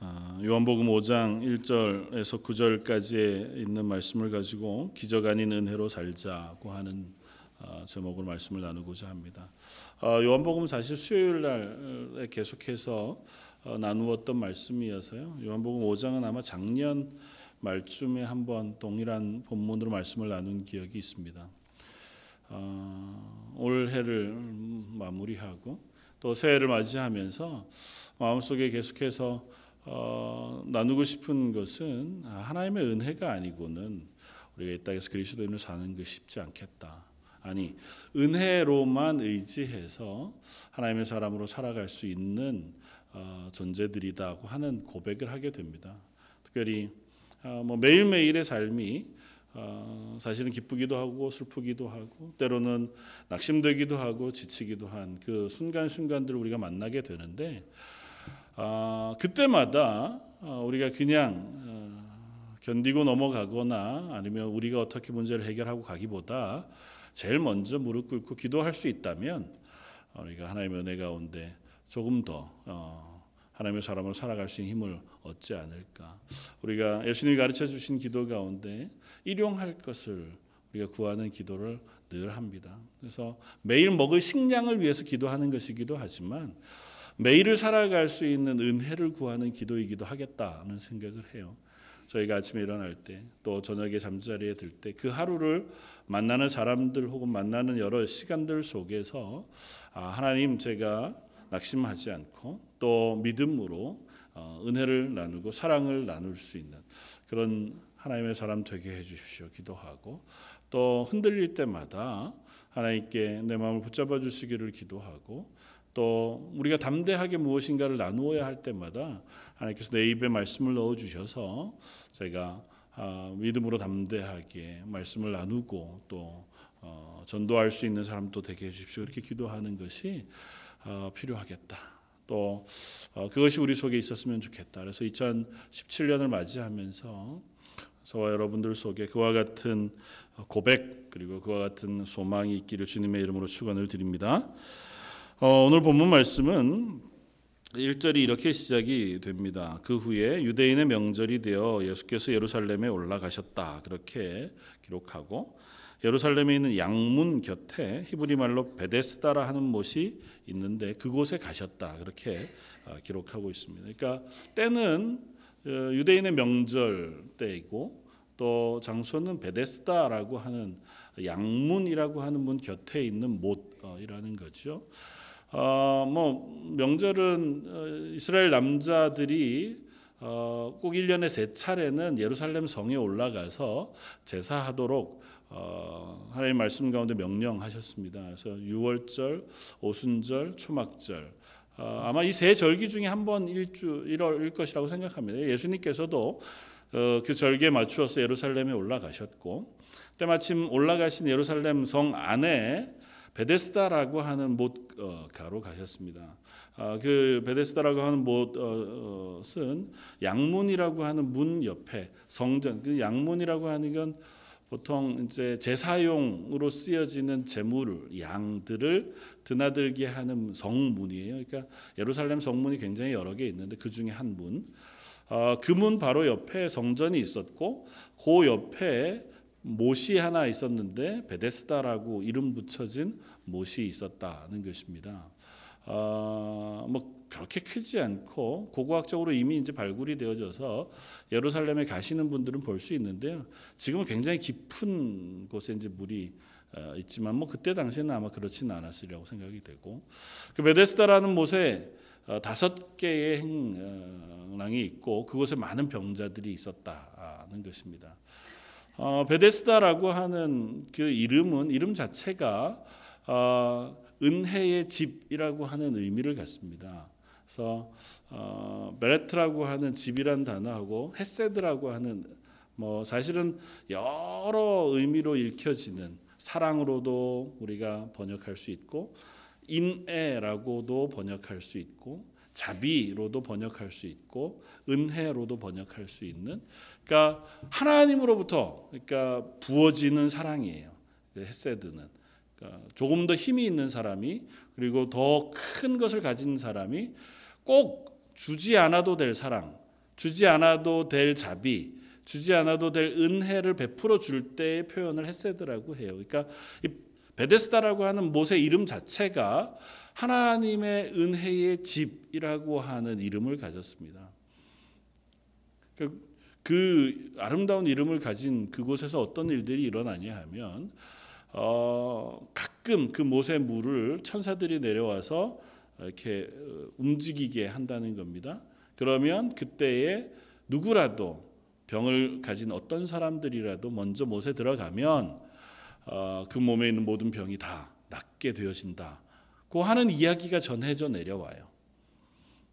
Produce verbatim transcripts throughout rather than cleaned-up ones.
요한복음 오 장 일 절에서 구 절까지에 있는 말씀을 가지고 기적 아닌 은혜로 살자고 하는 제목으로 말씀을 나누고자 합니다. 요한복음은 사실 수요일 날에 계속해서 나누었던 말씀이어서요. 요한복음 오 장은 아마 작년 말쯤에 한번 동일한 본문으로 말씀을 나눈 기억이 있습니다. 올해를 마무리하고 또 새해를 맞이하면서 마음속에 계속해서 어, 나누고 싶은 것은 하나님의 은혜가 아니고는 우리가 이 땅에서 그리스도인으로 사는 게 쉽지 않겠다. 아니, 은혜로만 의지해서 하나님의 사람으로 살아갈 수 있는 어, 존재들이다고 하는 고백을 하게 됩니다. 특별히 어, 뭐 매일매일의 삶이 어, 사실은 기쁘기도 하고 슬프기도 하고 때로는 낙심되기도 하고 지치기도 한 그 순간순간들을 우리가 만나게 되는데 아, 그때마다 우리가 그냥 견디고 넘어가거나 아니면 우리가 어떻게 문제를 해결하고 가기보다 제일 먼저 무릎 꿇고 기도할 수 있다면 우리가 하나님의 은혜 가운데 조금 더 하나님의 사람으로 살아갈 수 있는 힘을 얻지 않을까. 우리가 예수님이 가르쳐 주신 기도 가운데 일용할 것을 우리가 구하는 기도를 늘 합니다. 그래서 매일 먹을 식량을 위해서 기도하는 것이기도 하지만 매일을 살아갈 수 있는 은혜를 구하는 기도이기도 하겠다는 생각을 해요. 저희가 아침에 일어날 때 또 저녁에 잠자리에 들 때 그 하루를 만나는 사람들 혹은 만나는 여러 시간들 속에서 아, 하나님 제가 낙심하지 않고 또 믿음으로 어, 은혜를 나누고 사랑을 나눌 수 있는 그런 하나님의 사람 되게 해주십시오 기도하고 또 흔들릴 때마다 하나님께 내 마음을 붙잡아 주시기를 기도하고 또 우리가 담대하게 무엇인가를 나누어야 할 때마다 하나님께서 내 입에 말씀을 넣어주셔서 제가 믿음으로 담대하게 말씀을 나누고 또 전도할 수 있는 사람도 되게 해주십시오. 이렇게 기도하는 것이 필요하겠다. 또 그것이 우리 속에 있었으면 좋겠다. 그래서 이천십칠 년을 맞이하면서 저와 여러분들 속에 그와 같은 고백 그리고 그와 같은 소망이 있기를 주님의 이름으로 축원을 드립니다. 어, 오늘 본문 말씀은 일 절이 이렇게 시작이 됩니다. 그 후에 유대인의 명절이 되어 예수께서 예루살렘에 올라가셨다. 그렇게 기록하고 예루살렘에 있는 양문 곁에 히브리 말로 베데스다라 하는 못이 있는데 그곳에 가셨다. 그렇게 기록하고 있습니다. 그러니까 때는 유대인의 명절 때이고 또 장소는 베데스다라고 하는 양문이라고 하는 문 곁에 있는 못이라는 거죠. 어, 뭐 명절은 이스라엘 남자들이 어, 꼭 일 년에 세 차례는 예루살렘 성에 올라가서 제사하도록 어, 하나님의 말씀 가운데 명령하셨습니다. 그래서 유월절, 오순절, 초막절 어, 아마 이 세 절기 중에 한 번 일주일일 것이라고 생각합니다. 예수님께서도 어, 그 절기에 맞추어서 예루살렘에 올라가셨고 때마침 올라가신 예루살렘 성 안에 베데스다라고 하는 못가로 가셨습니다. 그 베데스다라고 하는 못은 양문이라고 하는 문 옆에 성전, 그 양문이라고 하는 건 보통 이제 제사용으로 쓰여지는 제물을 양들을 드나들게 하는 성문이에요. 그러니까 예루살렘 성문이 굉장히 여러 개 있는데 그 중에 한 문. 그 문 바로 옆에 성전이 있었고 그 옆에 못이 하나 있었는데 베데스다라고 이름 붙여진 못이 있었다는 것입니다. 어, 뭐 그렇게 크지 않고 고고학적으로 이미 이제 발굴이 되어져서 예루살렘에 가시는 분들은 볼 수 있는데요. 지금은 굉장히 깊은 곳에 이제 물이 어, 있지만 뭐 그때 당시에는 아마 그렇지는 않았으리라고 생각이 되고 그 베데스다라는 못에 어, 다섯 개의 행랑이 있고 그곳에 많은 병자들이 있었다는 것입니다. 어, 베데스다라고 하는 그 이름은 이름 자체가 어, 은혜의 집이라고 하는 의미를 갖습니다. 그래서 어, 베레트라고 하는 집이란 단어하고 헤세드라고 하는 뭐 사실은 여러 의미로 읽혀지는 사랑으로도 우리가 번역할 수 있고 인애라고도 번역할 수 있고 자비로도 번역할 수 있고 은혜로도 번역할 수 있는 그러니까 하나님으로부터 그러니까 부어지는 사랑이에요. 헤세드는 그러니까 조금 더 힘이 있는 사람이 그리고 더 큰 것을 가진 사람이 꼭 주지 않아도 될 사랑 주지 않아도 될 자비, 주지 않아도 될 은혜를 베풀어 줄 때의 표현을 헷세드라고 해요. 그러니까 이 베데스다라고 하는 못의 이름 자체가 하나님의 은혜의 집이라고 하는 이름을 가졌습니다. 그 아름다운 이름을 가진 그곳에서 어떤 일들이 일어나냐 하면 어, 가끔 그 못의 물을 천사들이 내려와서 이렇게 움직이게 한다는 겁니다. 그러면 그때에 누구라도 병을 가진 어떤 사람들이라도 먼저 못에 들어가면 어, 그 몸에 있는 모든 병이 다 낫게 되어진다 고 하는 이야기가 전해져 내려와요.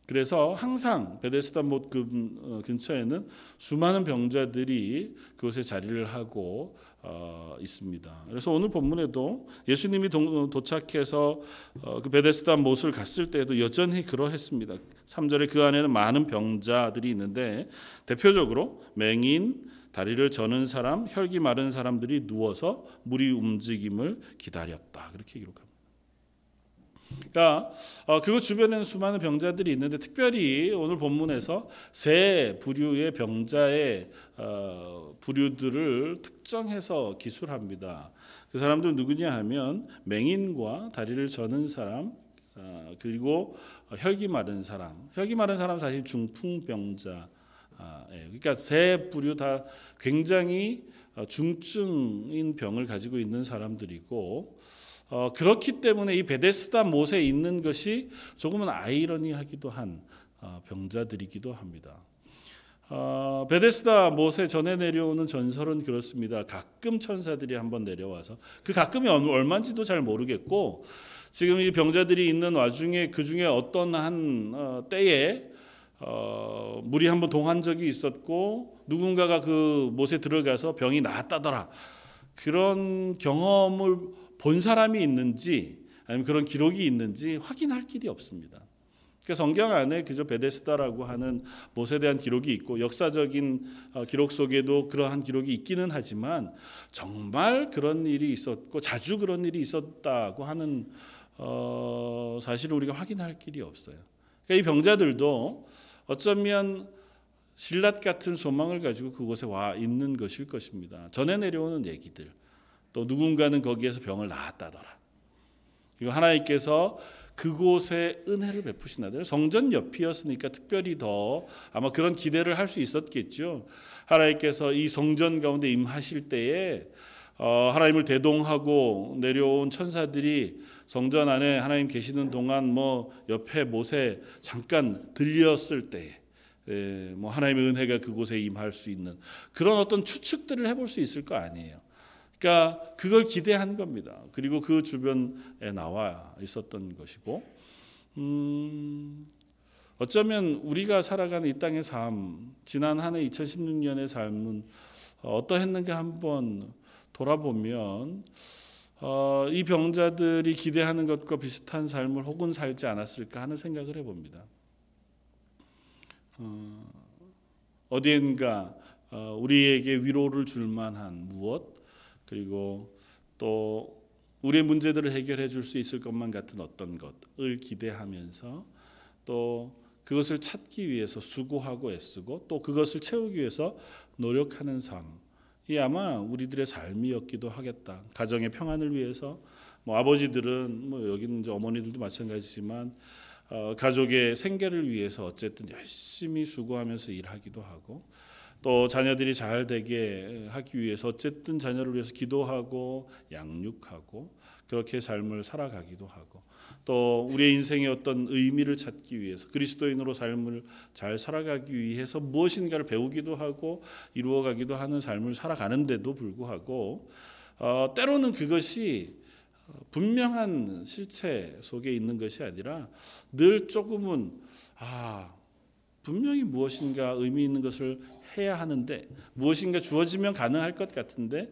그래서 항상 베데스다 못 근처에는 수많은 병자들이 그곳에 자리를 하고 어, 있습니다. 그래서 오늘 본문에도 예수님이 도, 도착해서 어, 그 베데스다 못을 갔을 때에도 여전히 그러했습니다. 삼 절에 그 안에는 많은 병자들이 있는데 대표적으로 맹인, 다리를 저는 사람, 혈기 마른 사람들이 누워서 물이 움직임을 기다렸다. 그렇게 기록합니다. 그러니까 그곳 주변에는 수많은 병자들이 있는데 특별히 오늘 본문에서 세 부류의 병자의 부류들을 특정해서 기술합니다. 그 사람들은 누구냐 하면 맹인과 다리를 저는 사람, 그리고 혈기 마른 사람. 혈기 마른 사람은 사실 중풍병자. 그러니까 세 부류 다 굉장히 중증인 병을 가지고 있는 사람들이고 어, 그렇기 때문에 이 베데스다 못에 있는 것이 조금은 아이러니하기도 한 어, 병자들이기도 합니다. 어, 베데스다 못에 전해 내려오는 전설은 그렇습니다. 가끔 천사들이 한번 내려와서 그 가끔이 얼마인지도 잘 모르겠고 지금 이 병자들이 있는 와중에 그 중에 어떤 한 어, 때에 어, 물이 한번 동한 적이 있었고 누군가가 그 못에 들어가서 병이 나았다더라 그런 경험을 본 사람이 있는지 아니면 그런 기록이 있는지 확인할 길이 없습니다. 그러니까 성경 안에 그저 베데스다라고 하는 못에 대한 기록이 있고 역사적인 기록 속에도 그러한 기록이 있기는 하지만 정말 그런 일이 있었고 자주 그런 일이 있었다고 하는 어, 사실을 우리가 확인할 길이 없어요. 그러니까 이 병자들도 어쩌면 신라 같은 소망을 가지고 그곳에 와 있는 것일 것입니다. 전해 내려오는 얘기들. 또 누군가는 거기에서 병을 나았다더라. 그리고 하나님께서 그곳에 은혜를 베푸신다더라. 성전 옆이었으니까 특별히 더 아마 그런 기대를 할 수 있었겠죠. 하나님께서 이 성전 가운데 임하실 때에 하나님을 대동하고 내려온 천사들이 성전 안에 하나님 계시는 동안 뭐 옆에 못에 잠깐 들렸을 때에 뭐 하나님의 은혜가 그곳에 임할 수 있는 그런 어떤 추측들을 해볼 수 있을 거 아니에요. 그러니까 그걸 기대한 겁니다. 그리고 그 주변에 나와 있었던 것이고 음, 어쩌면 우리가 살아가는 이 땅의 삶 지난 한 해 이천십육 년의 삶은 어떠했는가 한번 돌아보면 어, 이 병자들이 기대하는 것과 비슷한 삶을 혹은 살지 않았을까 하는 생각을 해봅니다. 어, 어디엔가 우리에게 위로를 줄 만한 무엇 그리고 또 우리의 문제들을 해결해 줄 수 있을 것만 같은 어떤 것을 기대하면서 또 그것을 찾기 위해서 수고하고 애쓰고 또 그것을 채우기 위해서 노력하는 삶이 아마 우리들의 삶이었기도 하겠다. 가정의 평안을 위해서 뭐 아버지들은 뭐 여기는 이제 어머니들도 마찬가지지만 어, 가족의 생계를 위해서 어쨌든 열심히 수고하면서 일하기도 하고 또 자녀들이 잘 되게 하기 위해서 어쨌든 자녀를 위해서 기도하고 양육하고 그렇게 삶을 살아가기도 하고 또 우리의 인생의 어떤 의미를 찾기 위해서 그리스도인으로 삶을 잘 살아가기 위해서 무엇인가를 배우기도 하고 이루어가기도 하는 삶을 살아가는데도 불구하고 어, 때로는 그것이 분명한 실체 속에 있는 것이 아니라 늘 조금은 아 분명히 무엇인가 의미 있는 것을 해야 하는데 무엇인가 주어지면 가능할 것 같은데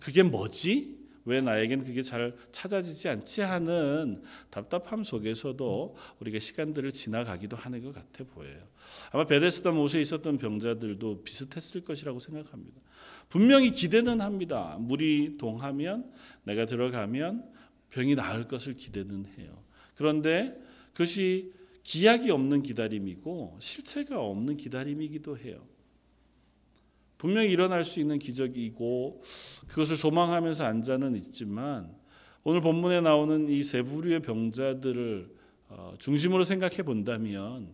그게 뭐지? 왜 나에겐 그게 잘 찾아지지 않지? 하는 답답함 속에서도 우리가 시간들을 지나가기도 하는 것 같아 보여요. 아마 베데스다 못에 있었던 병자들도 비슷했을 것이라고 생각합니다. 분명히 기대는 합니다. 물이 동하면 내가 들어가면 병이 나을 것을 기대는 해요. 그런데 그것이 기약이 없는 기다림이고 실체가 없는 기다림이기도 해요. 분명히 일어날 수 있는 기적이고 그것을 소망하면서 안자는 있지만 오늘 본문에 나오는 이 세 부류의 병자들을 중심으로 생각해 본다면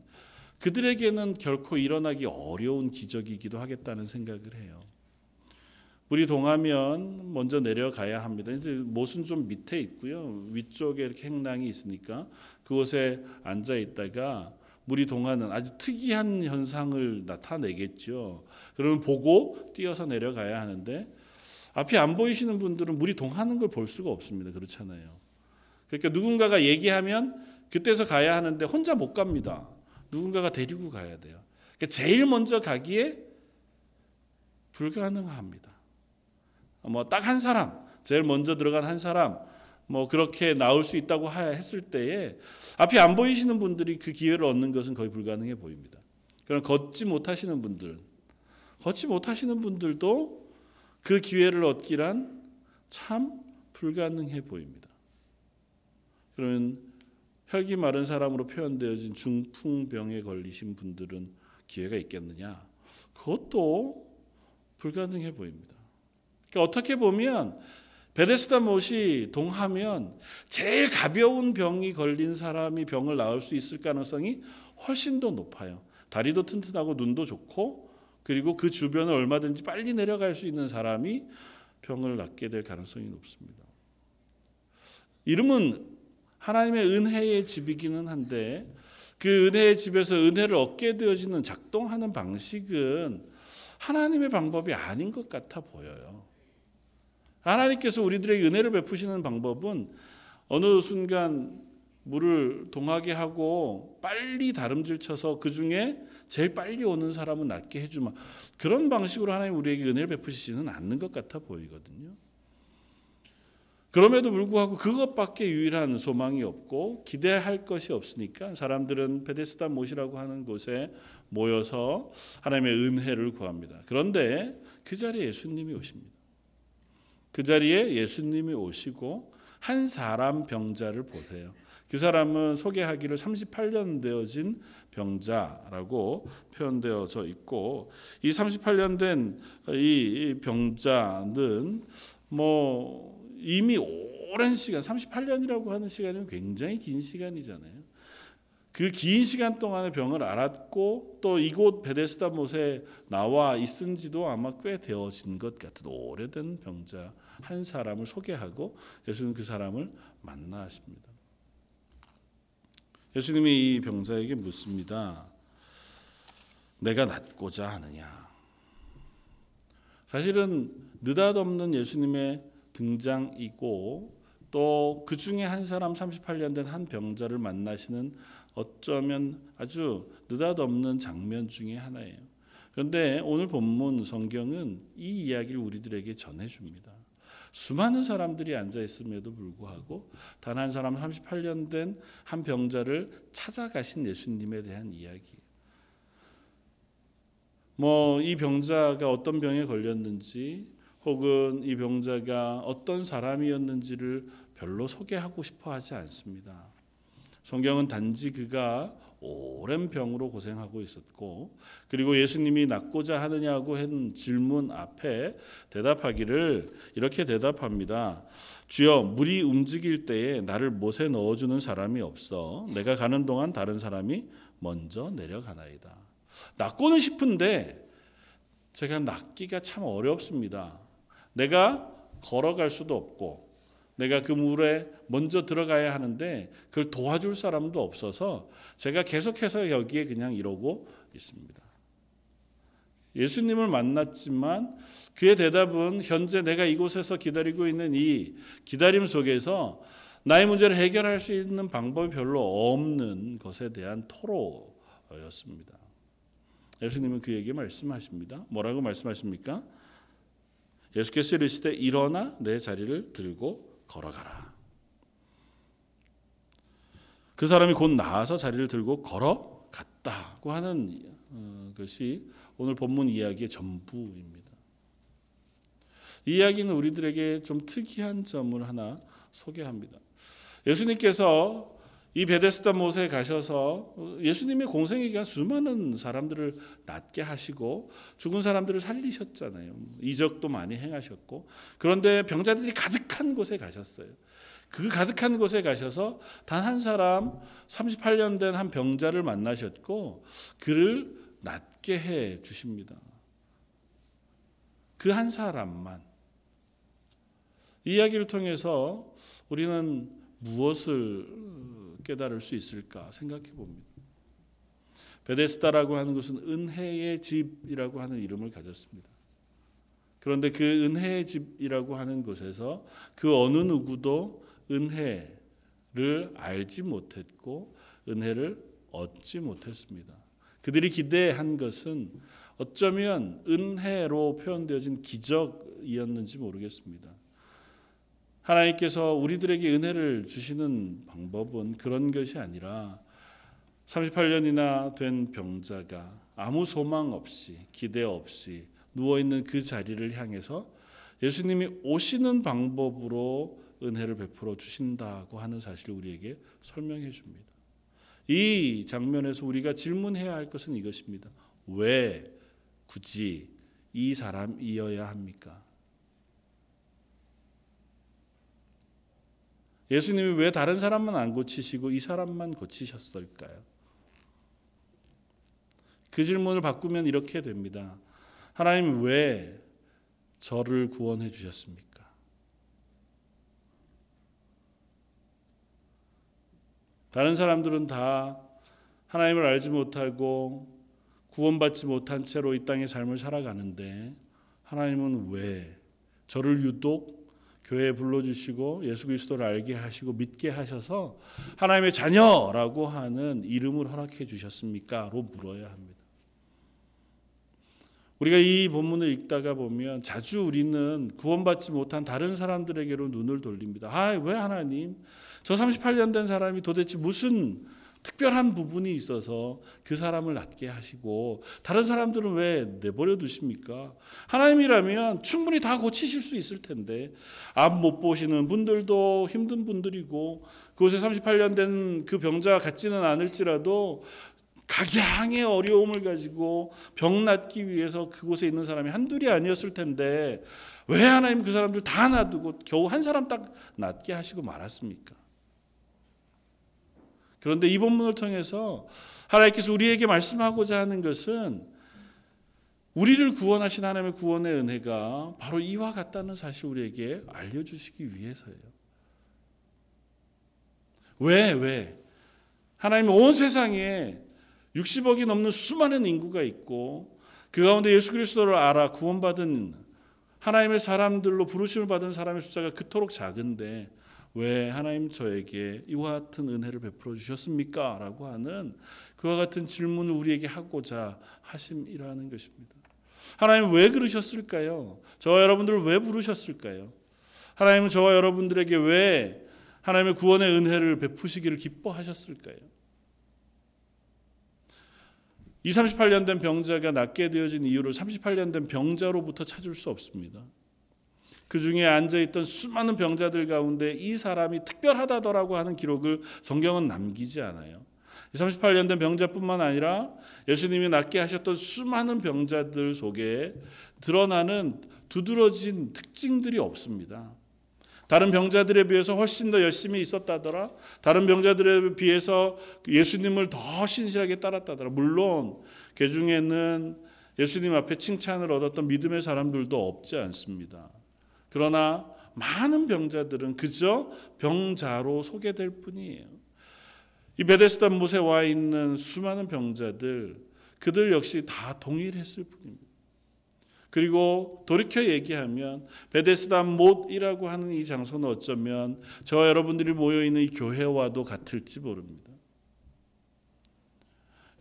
그들에게는 결코 일어나기 어려운 기적이기도 하겠다는 생각을 해요. 물이 동하면 먼저 내려가야 합니다. 이제 못은 좀 밑에 있고요. 위쪽에 이렇게 행랑이 있으니까 그곳에 앉아 있다가 물이 동하는 아주 특이한 현상을 나타내겠죠. 그러면 보고 뛰어서 내려가야 하는데 앞이 안 보이시는 분들은 물이 동하는 걸 볼 수가 없습니다. 그렇잖아요. 그러니까 누군가가 얘기하면 그때서 가야 하는데 혼자 못 갑니다. 누군가가 데리고 가야 돼요. 그러니까 제일 먼저 가기에 불가능합니다. 뭐 딱 한 사람, 제일 먼저 들어간 한 사람, 뭐 그렇게 나올 수 있다고 했을 때에 앞이 안 보이시는 분들이 그 기회를 얻는 것은 거의 불가능해 보입니다. 그럼 걷지 못하시는 분들, 걷지 못하시는 분들도 그 기회를 얻기란 참 불가능해 보입니다. 그러면 혈기 마른 사람으로 표현되어진 중풍병에 걸리신 분들은 기회가 있겠느냐? 그것도 불가능해 보입니다. 그러니까 어떻게 보면 베데스다 못이 동하면 제일 가벼운 병이 걸린 사람이 병을 나을 수 있을 가능성이 훨씬 더 높아요. 다리도 튼튼하고 눈도 좋고 그리고 그 주변을 얼마든지 빨리 내려갈 수 있는 사람이 병을 낫게 될 가능성이 높습니다. 이름은 하나님의 은혜의 집이기는 한데 그 은혜의 집에서 은혜를 얻게 되어지는 작동하는 방식은 하나님의 방법이 아닌 것 같아 보여요. 하나님께서 우리들에게 은혜를 베푸시는 방법은 어느 순간 물을 동하게 하고 빨리 다름질 쳐서 그 중에 제일 빨리 오는 사람은 낫게 해주마. 그런 방식으로 하나님 우리에게 은혜를 베푸시지는 않는 것 같아 보이거든요. 그럼에도 불구하고 그것밖에 유일한 소망이 없고 기대할 것이 없으니까 사람들은 베데스다 못이라고 하는 곳에 모여서 하나님의 은혜를 구합니다. 그런데 그 자리에 예수님이 오십니다. 그 자리에 예수님이 오시고 한 사람 병자를 보세요. 그 사람은 소개하기를 삼십팔 년 되어진 병자라고 표현되어져 있고 이 삼십팔 년 된 이 병자는 뭐 이미 오랜 시간, 삼십팔 년이라고 하는 시간은 굉장히 긴 시간이잖아요. 그 긴 시간 동안에 병을 앓았고 또 이곳 베데스다 못에 나와 있은 지도 아마 꽤 되어진 것 같은 오래된 병자 한 사람을 소개하고 예수님 그 사람을 만나십니다. 예수님이 이 병자에게 묻습니다. 내가 낫고자 하느냐. 사실은 느닷없는 예수님의 등장이고 또 그 중에 한 사람 삼십팔 년 된 한 병자를 만나시는 어쩌면 아주 느닷없는 장면 중에 하나예요. 그런데 오늘 본문 성경은 이 이야기를 우리들에게 전해줍니다. 수많은 사람들이 앉아있음에도 불구하고 단 한 사람 삼십팔 년 된 한 병자를 찾아가신 예수님에 대한 이야기예요. 뭐 이 병자가 어떤 병에 걸렸는지 혹은 이 병자가 어떤 사람이었는지를 별로 소개하고 싶어 하지 않습니다. 성경은 단지 그가 오랜 병으로 고생하고 있었고 그리고 예수님이 낫고자 하느냐고 한 질문 앞에 대답하기를 이렇게 대답합니다. 주여, 물이 움직일 때에 나를 못에 넣어주는 사람이 없어 내가 가는 동안 다른 사람이 먼저 내려가나이다. 낫고는 싶은데 제가 낫기가 참 어렵습니다. 내가 걸어갈 수도 없고 내가 그 물에 먼저 들어가야 하는데 그걸 도와줄 사람도 없어서 제가 계속해서 여기에 그냥 이러고 있습니다. 예수님을 만났지만 그의 대답은 현재 내가 이곳에서 기다리고 있는 이 기다림 속에서 나의 문제를 해결할 수 있는 방법이 별로 없는 것에 대한 토로였습니다. 예수님은 그에게 말씀하십니다. 뭐라고 말씀하십니까? 예수께서 이르시되 일어나 내 자리를 들고 걸어가라. 그 사람이 곧 나아서 자리를 들고 걸어갔다고 하는 것이 오늘 본문 이야기의 전부입니다. 이 이야기는 우리들에게 좀 특이한 점을 하나 소개합니다. 예수님께서 이 베데스다 못에 가셔서 예수님의 공생의 기간 수많은 사람들을 낫게 하시고 죽은 사람들을 살리셨잖아요. 이적도 많이 행하셨고, 그런데 병자들이 가득한 곳에 가셨어요. 그 가득한 곳에 가셔서 단 한 사람 삼십팔 년 된 한 병자를 만나셨고 그를 낫게 해 주십니다. 그 한 사람만. 이 이야기를 통해서 우리는 무엇을 깨달을 수 있을까 생각해 봅니다. 베데스다라고 하는 곳은 은혜의 집이라고 하는 이름을 가졌습니다. 그런데 그 은혜의 집이라고 하는 곳에서 그 어느 누구도 은혜를 알지 못했고 은혜를 얻지 못했습니다. 그들이 기대한 것은 어쩌면 은혜로 표현되어진 기적이었는지 모르겠습니다. 하나님께서 우리들에게 은혜를 주시는 방법은 그런 것이 아니라 삼십팔 년이나 된 병자가 아무 소망 없이 기대 없이 누워있는 그 자리를 향해서 예수님이 오시는 방법으로 은혜를 베풀어 주신다고 하는 사실을 우리에게 설명해 줍니다. 이 장면에서 우리가 질문해야 할 것은 이것입니다. 왜 굳이 이 사람이어야 합니까? 예수님이 왜 다른 사람만 안 고치시고 이 사람만 고치셨을까요? 그 질문을 바꾸면 이렇게 됩니다. 하나님 왜 저를 구원해 주셨습니까? 다른 사람들은 다 하나님을 알지 못하고 구원받지 못한 채로 이 땅의 삶을 살아가는데 하나님은 왜 저를 유독 교회에 불러주시고 예수 그리스도를 알게 하시고 믿게 하셔서 하나님의 자녀라고 하는 이름을 허락해 주셨습니까? 로 물어야 합니다. 우리가 이 본문을 읽다가 보면 자주 우리는 구원받지 못한 다른 사람들에게로 눈을 돌립니다. 아, 왜 하나님? 저 삼십팔 년 된 사람이 도대체 무슨 특별한 부분이 있어서 그 사람을 낫게 하시고 다른 사람들은 왜 내버려 두십니까? 하나님이라면 충분히 다 고치실 수 있을 텐데 앞 못 보시는 분들도 힘든 분들이고 그곳에 삼십팔 년 된 그 병자 같지는 않을지라도 각양의 어려움을 가지고 병 낫기 위해서 그곳에 있는 사람이 한둘이 아니었을 텐데 왜 하나님 그 사람들 다 놔두고 겨우 한 사람 딱 낫게 하시고 말았습니까? 그런데 이 본문을 통해서 하나님께서 우리에게 말씀하고자 하는 것은 우리를 구원하신 하나님의 구원의 은혜가 바로 이와 같다는 사실을 우리에게 알려주시기 위해서예요. 왜? 왜? 하나님은 온 세상에 육십억이 넘는 수많은 인구가 있고 그 가운데 예수 그리스도를 알아 구원받은 하나님의 사람들로 부르심을 받은 사람의 숫자가 그토록 작은데 왜 하나님 저에게 이와 같은 은혜를 베풀어 주셨습니까? 라고 하는 그와 같은 질문을 우리에게 하고자 하심이라는 것입니다. 하나님 왜 그러셨을까요? 저와 여러분들을 왜 부르셨을까요? 하나님은 저와 여러분들에게 왜 하나님의 구원의 은혜를 베푸시기를 기뻐하셨을까요? 이 삼십팔 년 된 병자가 낫게 되어진 이유를 삼십팔 년 된 병자로부터 찾을 수 없습니다. 그 중에 앉아있던 수많은 병자들 가운데 이 사람이 특별하다더라고 하는 기록을 성경은 남기지 않아요. 삼십팔 년 된 병자뿐만 아니라 예수님이 낫게 하셨던 수많은 병자들 속에 드러나는 두드러진 특징들이 없습니다. 다른 병자들에 비해서 훨씬 더 열심히 있었다더라. 다른 병자들에 비해서 예수님을 더 신실하게 따랐다더라. 물론 그 중에는 예수님 앞에 칭찬을 얻었던 믿음의 사람들도 없지 않습니다. 그러나 많은 병자들은 그저 병자로 소개될 뿐이에요. 이 베데스다 못에 와 있는 수많은 병자들, 그들 역시 다 동일했을 뿐입니다. 그리고 돌이켜 얘기하면 베데스다 못이라고 하는 이 장소는 어쩌면 저와 여러분들이 모여있는 이 교회와도 같을지 모릅니다.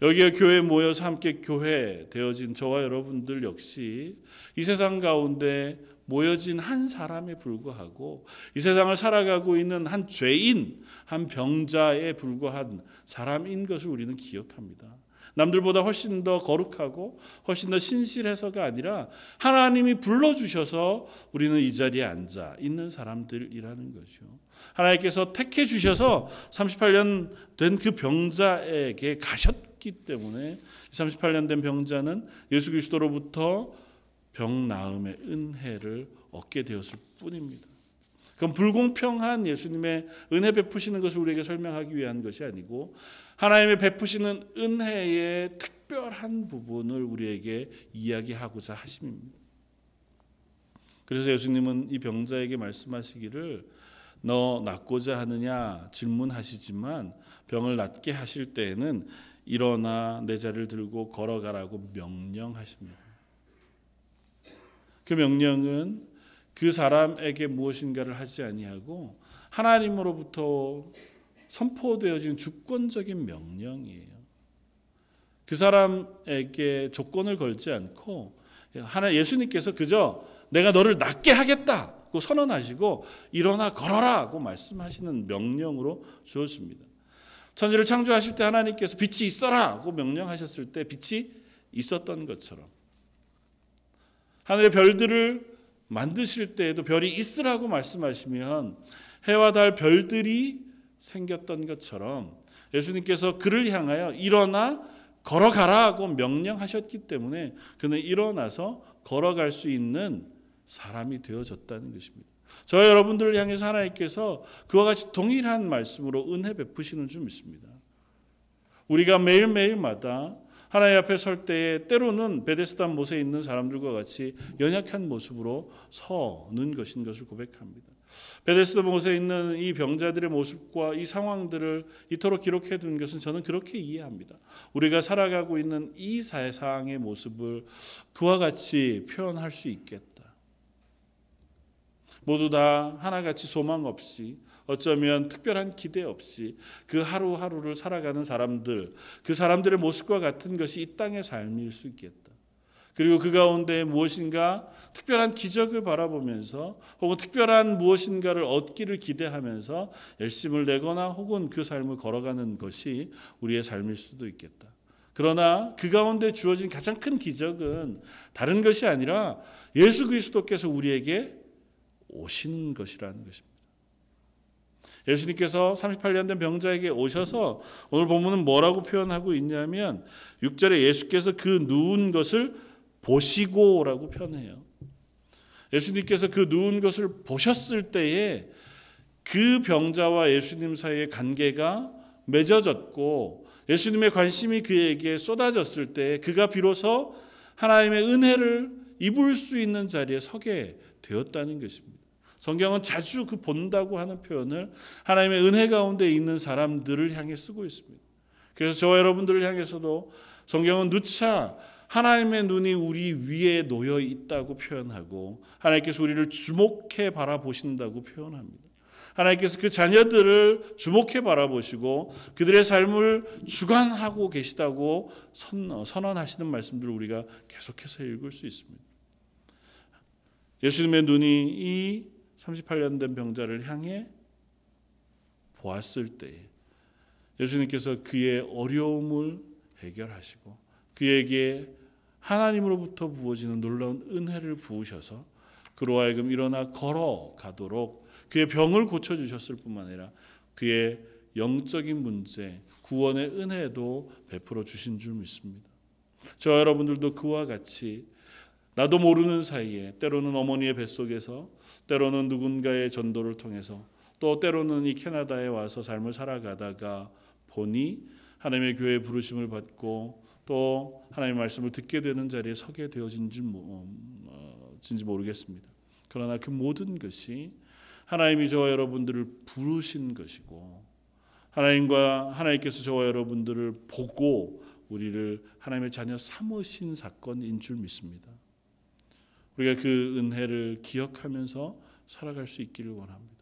여기에 교회에 모여서 함께 교회 되어진 저와 여러분들 역시 이 세상 가운데 모여진 한 사람에 불과하고 이 세상을 살아가고 있는 한 죄인, 한 병자에 불과한 사람인 것을 우리는 기억합니다. 남들보다 훨씬 더 거룩하고 훨씬 더 신실해서가 아니라 하나님이 불러주셔서 우리는 이 자리에 앉아 있는 사람들이라는 거죠. 하나님께서 택해 주셔서 삼십팔 년 된 그 병자에게 가셨기 때문에 삼십팔 년 된 병자는 예수 그리스도로부터 병 나음의 은혜를 얻게 되었을 뿐입니다. 그건 불공평한 예수님의 은혜 베푸시는 것을 우리에게 설명하기 위한 것이 아니고 하나님의 베푸시는 은혜의 특별한 부분을 우리에게 이야기하고자 하심입니다. 그래서 예수님은 이 병자에게 말씀하시기를 너 낫고자 하느냐 질문하시지만 병을 낫게 하실 때에는 일어나 내 자리를 들고 걸어가라고 명령하십니다. 그 명령은 그 사람에게 무엇인가를 하지 아니하고 하나님으로부터 선포되어진 주권적인 명령이에요. 그 사람에게 조건을 걸지 않고 하나 예수님께서 그저 내가 너를 낫게 하겠다고 선언하시고 일어나 걸어라고 말씀하시는 명령으로 주었습니다. 천지를 창조하실 때 하나님께서 빛이 있어라고 명령하셨을 때 빛이 있었던 것처럼 하늘의 별들을 만드실 때에도 별이 있으라고 말씀하시면 해와 달 별들이 생겼던 것처럼 예수님께서 그를 향하여 일어나 걸어가라고 명령하셨기 때문에 그는 일어나서 걸어갈 수 있는 사람이 되어졌다는 것입니다. 저와 여러분들을 향해서 하나님께서 그와 같이 동일한 말씀으로 은혜 베푸시는 줄 믿습니다. 우리가 매일매일마다 하나님 앞에 설 때에 때로는 베데스다 못에 있는 사람들과 같이 연약한 모습으로 서는 것인 것을 고백합니다. 베데스다 못에 있는 이 병자들의 모습과 이 상황들을 이토록 기록해 둔 것은 저는 그렇게 이해합니다. 우리가 살아가고 있는 이 세상의 모습을 그와 같이 표현할 수 있겠다. 모두 다 하나같이 소망 없이 어쩌면 특별한 기대 없이 그 하루하루를 살아가는 사람들, 그 사람들의 모습과 같은 것이 이 땅의 삶일 수 있겠다. 그리고 그 가운데 무엇인가 특별한 기적을 바라보면서 혹은 특별한 무엇인가를 얻기를 기대하면서 열심을 내거나 혹은 그 삶을 걸어가는 것이 우리의 삶일 수도 있겠다. 그러나 그 가운데 주어진 가장 큰 기적은 다른 것이 아니라 예수 그리스도께서 우리에게 오신 것이라는 것입니다. 예수님께서 삼십팔 년 된 병자에게 오셔서 오늘 본문은 뭐라고 표현하고 있냐면 육 절에 예수께서 그 누운 것을 보시고라고 표현해요. 예수님께서 그 누운 것을 보셨을 때에 그 병자와 예수님 사이의 관계가 맺어졌고 예수님의 관심이 그에게 쏟아졌을 때 그가 비로소 하나님의 은혜를 입을 수 있는 자리에 서게 되었다는 것입니다. 성경은 자주 그 본다고 하는 표현을 하나님의 은혜 가운데 있는 사람들을 향해 쓰고 있습니다. 그래서 저와 여러분들을 향해서도 성경은 누차 하나님의 눈이 우리 위에 놓여 있다고 표현하고 하나님께서 우리를 주목해 바라보신다고 표현합니다. 하나님께서 그 자녀들을 주목해 바라보시고 그들의 삶을 주관하고 계시다고 선언하시는 말씀들을 우리가 계속해서 읽을 수 있습니다. 예수님의 눈이 이 삼십팔 년 된 병자를 향해 보았을 때 예수님께서 그의 어려움을 해결하시고 그에게 하나님으로부터 부어지는 놀라운 은혜를 부으셔서 그로 하여금 일어나 걸어가도록 그의 병을 고쳐주셨을 뿐만 아니라 그의 영적인 문제, 구원의 은혜도 베풀어 주신 줄 믿습니다. 저와 여러분들도 그와 같이 나도 모르는 사이에 때로는 어머니의 뱃속에서 때로는 누군가의 전도를 통해서 또 때로는 이 캐나다에 와서 삶을 살아가다가 보니 하나님의 교회에 부르심을 받고 또 하나님의 말씀을 듣게 되는 자리에 서게 되어진지 모르겠습니다. 그러나 그 모든 것이 하나님이 저와 여러분들을 부르신 것이고 하나님과 하나님께서 저와 여러분들을 보고 우리를 하나님의 자녀 삼으신 사건인 줄 믿습니다. 우리가 그 은혜를 기억하면서 살아갈 수 있기를 원합니다.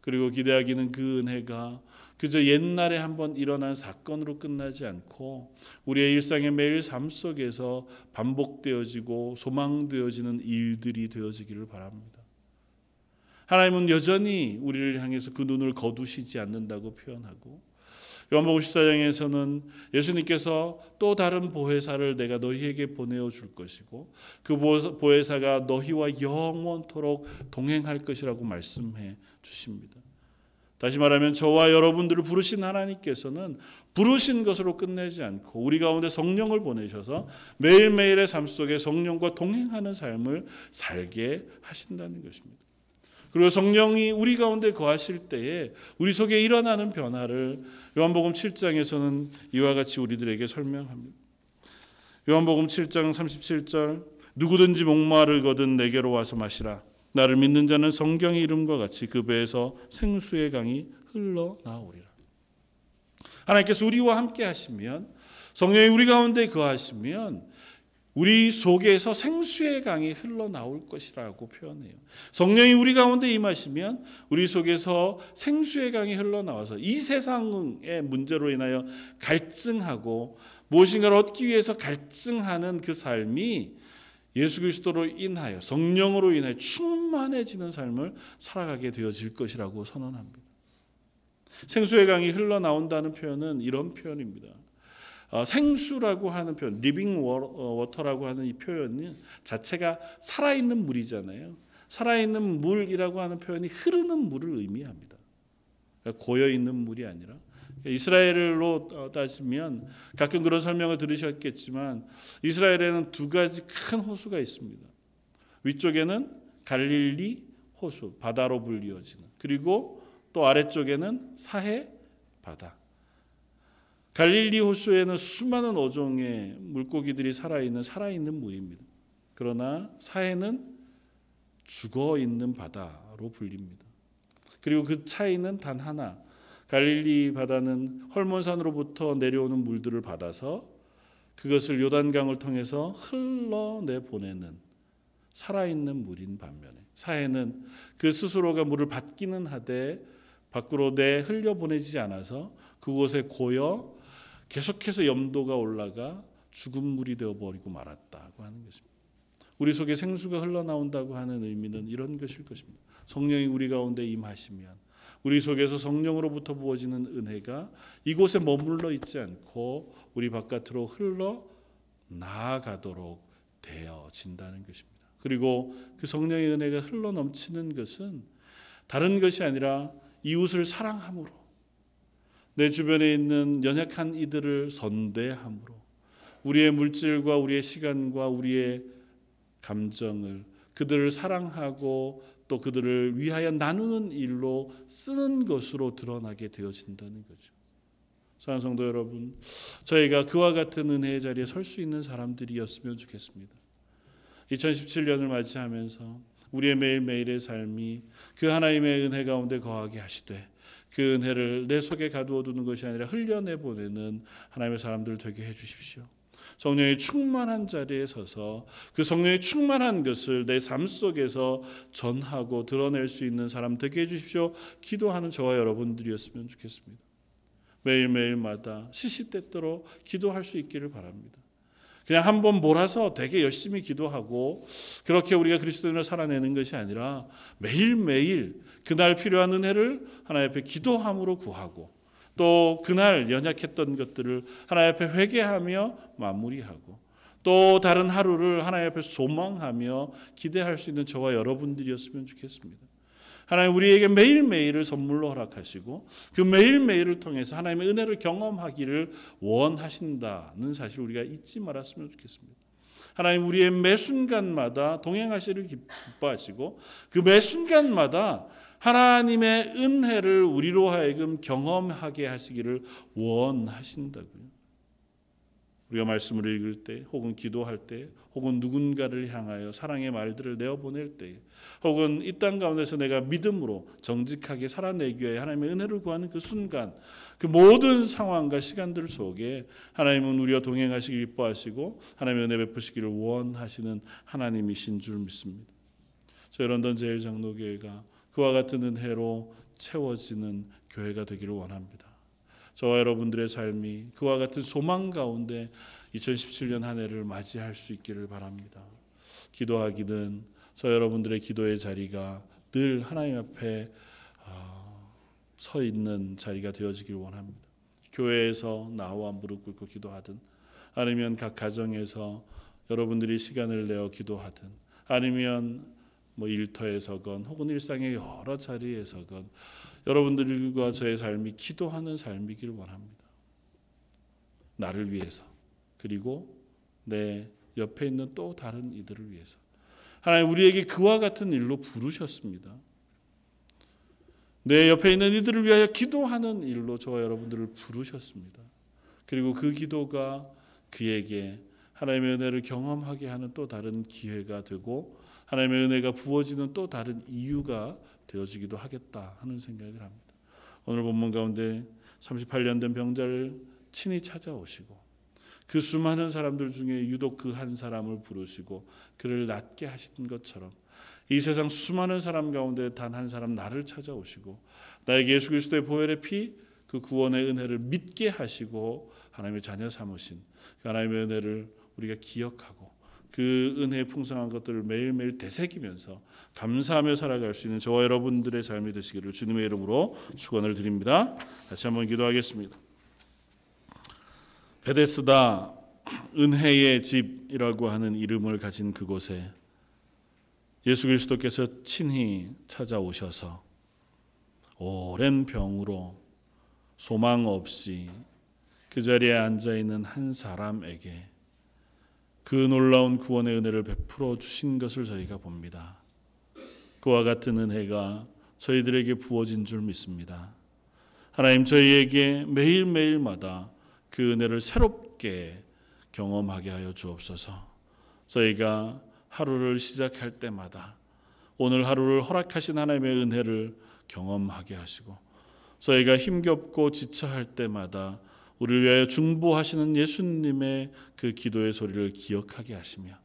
그리고 기대하기는 그 은혜가 그저 옛날에 한번 일어난 사건으로 끝나지 않고 우리의 일상의 매일 삶 속에서 반복되어지고 소망되어지는 일들이 되어지기를 바랍니다. 하나님은 여전히 우리를 향해서 그 눈을 거두시지 않는다고 표현하고 요한복음 십사 장에서는 예수님께서 또 다른 보혜사를 내가 너희에게 보내어 줄 것이고 그 보혜사가 너희와 영원토록 동행할 것이라고 말씀해 주십니다. 다시 말하면 저와 여러분들을 부르신 하나님께서는 부르신 것으로 끝내지 않고 우리 가운데 성령을 보내셔서 매일매일의 삶 속에 성령과 동행하는 삶을 살게 하신다는 것입니다. 그리고 성령이 우리 가운데 거하실 때에 우리 속에 일어나는 변화를 요한복음 칠 장에서는 이와 같이 우리들에게 설명합니다. 요한복음 칠 장 삼십칠 절 누구든지 목마르거든 내게로 와서 마시라. 나를 믿는 자는 성경의 이름과 같이 그 배에서 생수의 강이 흘러나오리라. 하나님께서 우리와 함께 하시면 성령이 우리 가운데 거하시면 우리 속에서 생수의 강이 흘러나올 것이라고 표현해요. 성령이 우리 가운데 임하시면 우리 속에서 생수의 강이 흘러나와서 이 세상의 문제로 인하여 갈증하고 무엇인가를 얻기 위해서 갈증하는 그 삶이 예수 그리스도로 인하여 성령으로 인하여 충만해지는 삶을 살아가게 되어질 것이라고 선언합니다. 생수의 강이 흘러나온다는 표현은 이런 표현입니다. 어, 생수라고 하는 표현, 리빙 워터라고 하는 이 표현 자체가 살아있는 물이잖아요. 살아있는 물이라고 하는 표현이 흐르는 물을 의미합니다. 그러니까 고여있는 물이 아니라 이스라엘로 따지면 가끔 그런 설명을 들으셨겠지만 이스라엘에는 두 가지 큰 호수가 있습니다. 위쪽에는 갈릴리 호수, 바다로 불리어지는, 그리고 또 아래쪽에는 사해 바다. 갈릴리 호수에는 수많은 어종의 물고기들이 살아있는 살아있는 물입니다. 그러나 사해는 죽어있는 바다로 불립니다. 그리고 그 차이는 단 하나, 갈릴리 바다는 헐몬산으로부터 내려오는 물들을 받아서 그것을 요단강을 통해서 흘러내보내는 살아있는 물인 반면에 사해는 그 스스로가 물을 받기는 하되 밖으로 내 흘려보내지 않아서 그곳에 고여 계속해서 염도가 올라가 죽은 물이 되어버리고 말았다고 하는 것입니다. 우리 속에 생수가 흘러나온다고 하는 의미는 이런 것일 것입니다. 성령이 우리 가운데 임하시면 우리 속에서 성령으로부터 부어지는 은혜가 이곳에 머물러 있지 않고 우리 바깥으로 흘러 나아가도록 되어진다는 것입니다. 그리고 그 성령의 은혜가 흘러 넘치는 것은 다른 것이 아니라 이웃을 사랑함으로, 내 주변에 있는 연약한 이들을 선대함으로, 우리의 물질과 우리의 시간과 우리의 감정을 그들을 사랑하고 또 그들을 위하여 나누는 일로 쓰는 것으로 드러나게 되어진다는 거죠. 사랑하는 성도 여러분, 저희가 그와 같은 은혜의 자리에 설 수 있는 사람들이었으면 좋겠습니다. 이천십칠 년을 맞이하면서 우리의 매일매일의 삶이 그 하나님의 은혜 가운데 거하게 하시되 그 은혜를 내 속에 가두어 두는 것이 아니라 흘려내보내는 하나님의 사람들 되게 해주십시오. 성령의 충만한 자리에 서서 그 성령의 충만한 것을 내 삶 속에서 전하고 드러낼 수 있는 사람 되게 해주십시오. 기도하는 저와 여러분들이었으면 좋겠습니다. 매일매일마다 시시때때로 기도할 수 있기를 바랍니다. 그냥 한번 몰아서 되게 열심히 기도하고 그렇게 우리가 그리스도인을 살아내는 것이 아니라 매일매일 그날 필요한 은혜를 하나님 앞에 기도함으로 구하고 또 그날 연약했던 것들을 하나님 앞에 회개하며 마무리하고 또 다른 하루를 하나님 앞에 소망하며 기대할 수 있는 저와 여러분들이었으면 좋겠습니다. 하나님 우리에게 매일매일을 선물로 허락하시고 그 매일매일을 통해서 하나님의 은혜를 경험하기를 원하신다는 사실 우리가 잊지 말았으면 좋겠습니다. 하나님 우리의 매 순간마다 동행하시기를 기뻐하시고 그 매 순간마다 하나님의 은혜를 우리로 하여금 경험하게 하시기를 원하신다고요. 우리가 말씀을 읽을 때 혹은 기도할 때 혹은 누군가를 향하여 사랑의 말들을 내어보낼 때 혹은 이 땅 가운데서 내가 믿음으로 정직하게 살아내기 위해 하나님의 은혜를 구하는 그 순간, 그 모든 상황과 시간들 속에 하나님은 우리와 동행하시길 기뻐하시고 하나님의 은혜 베푸시기를 원하시는 하나님이신 줄 믿습니다. 저희 런던 제일장로교회가 그와 같은 은혜로 채워지는 교회가 되기를 원합니다. 저와 여러분들의 삶이 그와 같은 소망 가운데 이천십칠 년 한 해를 맞이할 수 있기를 바랍니다. 기도하기는 저 여러분들의 기도의 자리가 늘 하나님 앞에 서 있는 자리가 되어지길 원합니다. 교회에서 나와 무릎 꿇고 기도하든, 아니면 각 가정에서 여러분들이 시간을 내어 기도하든, 아니면 뭐 일터에서건 혹은 일상의 여러 자리에서건 여러분들과 저의 삶이 기도하는 삶이길 원합니다. 나를 위해서, 그리고 내 옆에 있는 또 다른 이들을 위해서. 하나님 우리에게 그와 같은 일로 부르셨습니다. 내 옆에 있는 이들을 위하여 기도하는 일로 저와 여러분들을 부르셨습니다. 그리고 그 기도가 그에게 하나님의 은혜를 경험하게 하는 또 다른 기회가 되고, 하나님의 은혜가 부어지는 또 다른 이유가 되어지기도 하겠다 하는 생각을 합니다. 오늘 본문 가운데 삼십팔 년 된 병자를 친히 찾아오시고, 그 수많은 사람들 중에 유독 그 한 사람을 부르시고 그를 낫게 하신 것처럼, 이 세상 수많은 사람 가운데 단 한 사람 나를 찾아오시고, 나에게 예수 그리스도의 보혈의 피, 그 구원의 은혜를 믿게 하시고 하나님의 자녀 삼으신 그 하나님의 은혜를 우리가 기억하고, 그 은혜의 풍성한 것들을 매일매일 되새기면서 감사하며 살아갈 수 있는 저와 여러분들의 삶이 되시기를 주님의 이름으로 축원을 드립니다. 다시 한번 기도하겠습니다. 베데스다, 은혜의 집이라고 하는 이름을 가진 그곳에 예수 그리스도께서 친히 찾아오셔서 오랜 병으로 소망 없이 그 자리에 앉아있는 한 사람에게 그 놀라운 구원의 은혜를 베풀어 주신 것을 저희가 봅니다. 그와 같은 은혜가 저희들에게 부어진 줄 믿습니다. 하나님, 저희에게 매일매일마다 그 은혜를 새롭게 경험하게 하여 주옵소서. 저희가 하루를 시작할 때마다 오늘 하루를 허락하신 하나님의 은혜를 경험하게 하시고, 저희가 힘겹고 지쳐할 때마다 우리를 위하여 중보하시는 예수님의 그 기도의 소리를 기억하게 하시며,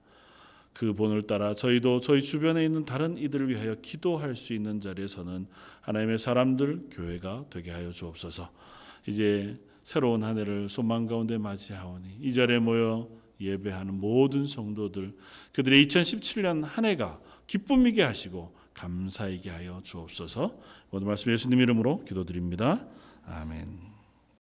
그 본을 따라 저희도 저희 주변에 있는 다른 이들을 위하여 기도할 수 있는 자리에서는 하나님의 사람들, 교회가 되게 하여 주옵소서. 이제 새로운 한 해를 소망 가운데 맞이하오니 이 자리에 모여 예배하는 모든 성도들, 그들의 이천십칠 년 한 해가 기쁨이게 하시고 감사이게 하여 주옵소서. 오늘 말씀 예수님 이름으로 기도드립니다. 아멘.